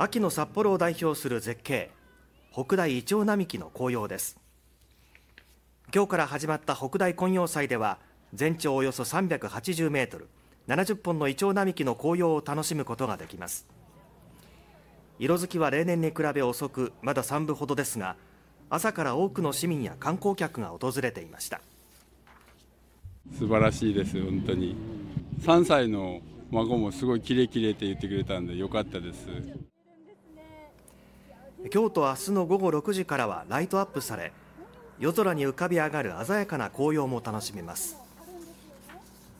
秋の札幌を代表する絶景、北大イチョウ並木の紅葉です。今日から始まった北大昆陽祭では、全長およそ380メートル、70本のイチョウ並木の紅葉を楽しむことができます。色づきは例年に比べ遅く、まだ3分ほどですが、朝から多くの市民や観光客が訪れていました。素晴らしいです。本当に3歳の孫もすごいキレキレって言ってくれたんで、良かったです。今日と明日の午後6時からはライトアップされ、夜空に浮かび上がる鮮やかな紅葉も楽しめます。